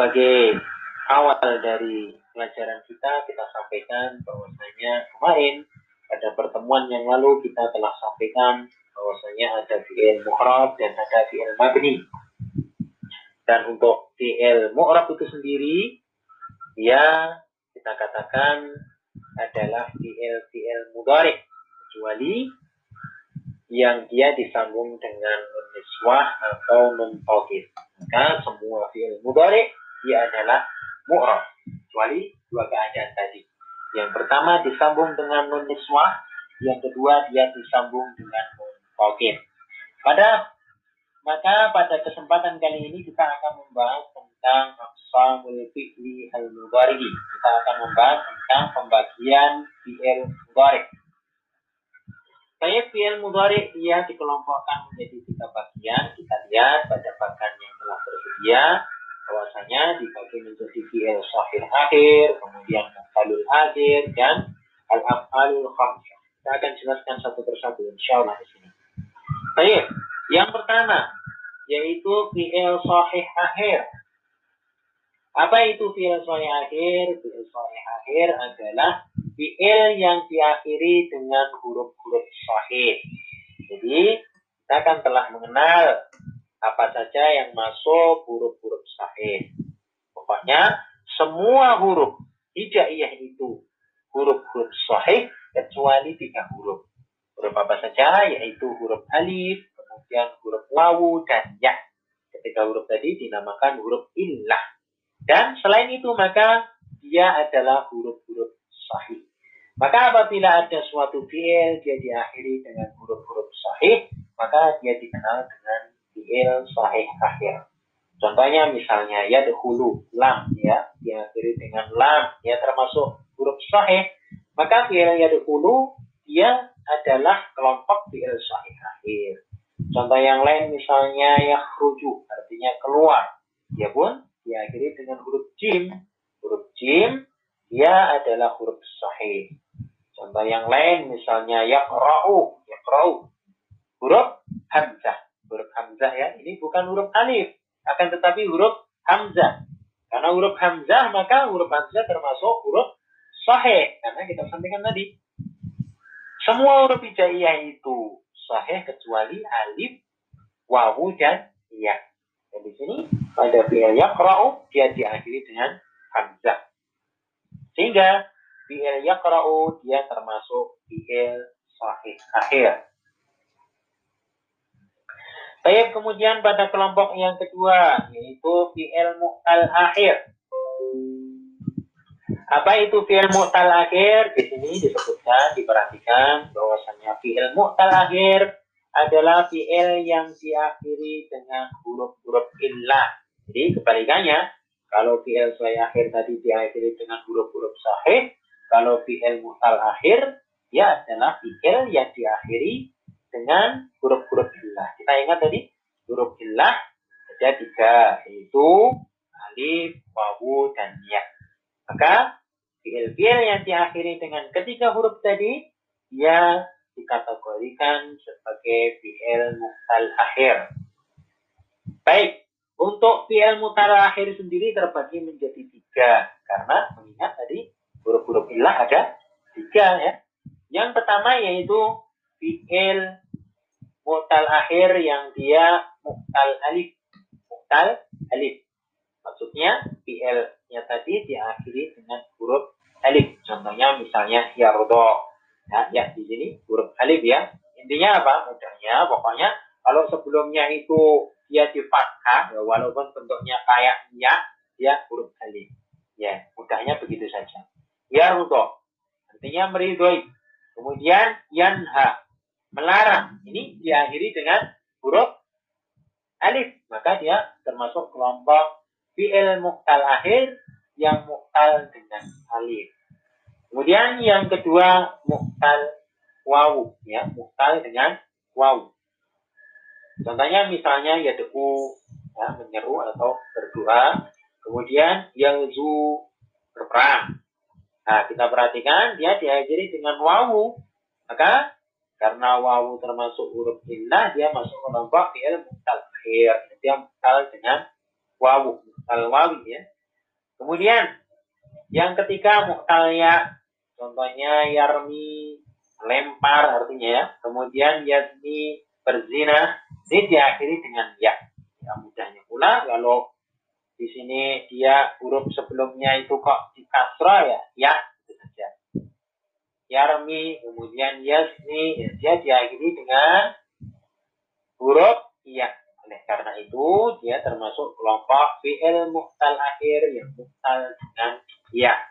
Sebagai awal dari pelajaran kita sampaikan bahwasanya kemarin pada pertemuan yang lalu kita telah sampaikan bahwasanya ada fi'il mu'rab dan ada fi'il mabni. Dan untuk fi'il mu'rab itu sendiri, dia kita katakan adalah fi'il mudhori', kecuali yang dia disambung dengan nun niswah atau nun taukid. Maka semua fi'il mudhari' dia adalah mu'rab, kecuali dua keadaan tadi. Yang pertama disambung dengan nun niswah, yang kedua dia disambung dengan nun taukid. Maka pada kesempatan kali ini kita akan membahas tentang aqsamul fi'li al-mudhari'. Kita akan membahas tentang pembagian fi'il mudhari'. Baik, fi'il mudhari' dia dikelompokkan menjadi 3 bagian. Kita lihat pada bagian yang telah tersedia, bahwasanya dibagi menjadi fi'il sahih akhir, kemudian qalul hadir, dan alafal khamsah. Kita akan jelaskan satu persatu insyaallah di sini. Baik, yang pertama yaitu fi'il sahih akhir. Apa itu fi'il sahih akhir? Fi'il sahih akhir adalah fi'il yang diakhiri dengan huruf-huruf sahih. Jadi, kita kan telah mengenal apa saja yang masuk huruf-huruf sahih. Pokoknya, semua huruf hijaiyah itu huruf-huruf sahih, kecuali 3 huruf. Huruf apa saja, yaitu huruf alif, kemudian huruf wawu, dan ya. Ketika huruf tadi dinamakan huruf illah. Dan selain itu, maka dia adalah huruf-huruf sahih. Maka apabila ada suatu fi'il dia diakhiri dengan huruf-huruf sahih, maka dia dikenal dengan fi'il sahih akhir. Contohnya misalnya yadkhulu, lam, ya, diakhiri dengan lam, ya, termasuk huruf sahih. Maka fi'il yadkhulu dia adalah kelompok fi'il sahih akhir. Contoh yang lain misalnya yakhruju, artinya keluar. Dia pun diakhiri dengan huruf jim. Huruf jim dia adalah huruf sahih. Contoh yang lain misalnya yaqra'u, yaqra'u. Huruf hamzah. Huruf hamzah, ya, ini bukan huruf alif, akan tetapi huruf hamzah. Karena huruf hamzah, maka huruf hamzah termasuk huruf sahih, karena kita sampaikan tadi. Semua huruf hijaiyah itu sahih kecuali alif, wawu, dan ya. Dan di sini pada fi'il yaqra'u dia diakhiri dengan hamzah. Sehingga fi'il yaqra'u dia termasuk fi'il sahih akhir. Baik, kemudian pada kelompok yang kedua yaitu fi'il mu'tal akhir. Apa itu fi'il mu'tal akhir? Di sini disebutkan, diperhatikan bahwasanya fi'il mu'tal akhir adalah fi'il yang diakhiri dengan huruf-huruf illah. Jadi kebalikannya, kalau fi'il sahih akhir tadi diakhiri dengan huruf-huruf sahih, kalau fi'il mu'tal akhir, ya, adalah fi'il yang diakhiri dengan huruf-huruf illah. Kita ingat tadi, huruf illah ada 3, yaitu alif, wawu, dan ya. Maka fi'il yang diakhiri dengan ketiga huruf tadi, ya, dikategorikan sebagai fi'il mu'tal akhir. Baik. Untuk fi'il mu'tal akhir sendiri terbagi menjadi 3. Karena mengingat tadi huruf-huruf illah ada 3, ya. Yang pertama yaitu fi'il mu'tal akhir yang dia muktal alif. Muktal alif. Maksudnya fi'ilnya tadi diakhiri dengan huruf alif. Contohnya misalnya yardo. Nah, ya, di sini huruf alif, ya. Intinya apa? Mudahnya pokoknya kalau sebelumnya itu dia difathah, ya, walaupun bentuknya kayak ya, dia huruf alif. Ya, mudahnya begitu saja. Ya rudo, artinya meridhoi. Kemudian yanha, melarang. Ini diakhiri dengan huruf alif. Maka dia termasuk kelompok fi'il mu'tal akhir yang mu'tal dengan alif. Kemudian yang kedua mu'tal wawu, ya, mu'tal dengan wawu. Contohnya misalnya yad'u, ya, menyeru atau berdoa. Kemudian yangzu, berperang. Nah, kita perhatikan dia diakhiri dengan wawu. Maka karena wawu termasuk huruf illah, dia masuk ke kelompok fi'il mu'tal akhir. Dia mu'tal dengan wawu. al-wawi ya. Kemudian yang ketiga muktalnya, contohnya yarmi lempar artinya ya. Kemudian yadmi berzina, ini diakhiri dengan ya. Ya mudahnya pula kalau di sini dia huruf sebelumnya itu kok di kasrah ya, ya itu saja. Yarmi, kemudian yasmi, dia diakhiri dengan huruf iya. Oleh karena itu dia termasuk kelompok fi'il mu'tal akhir yang muktal dengan iya.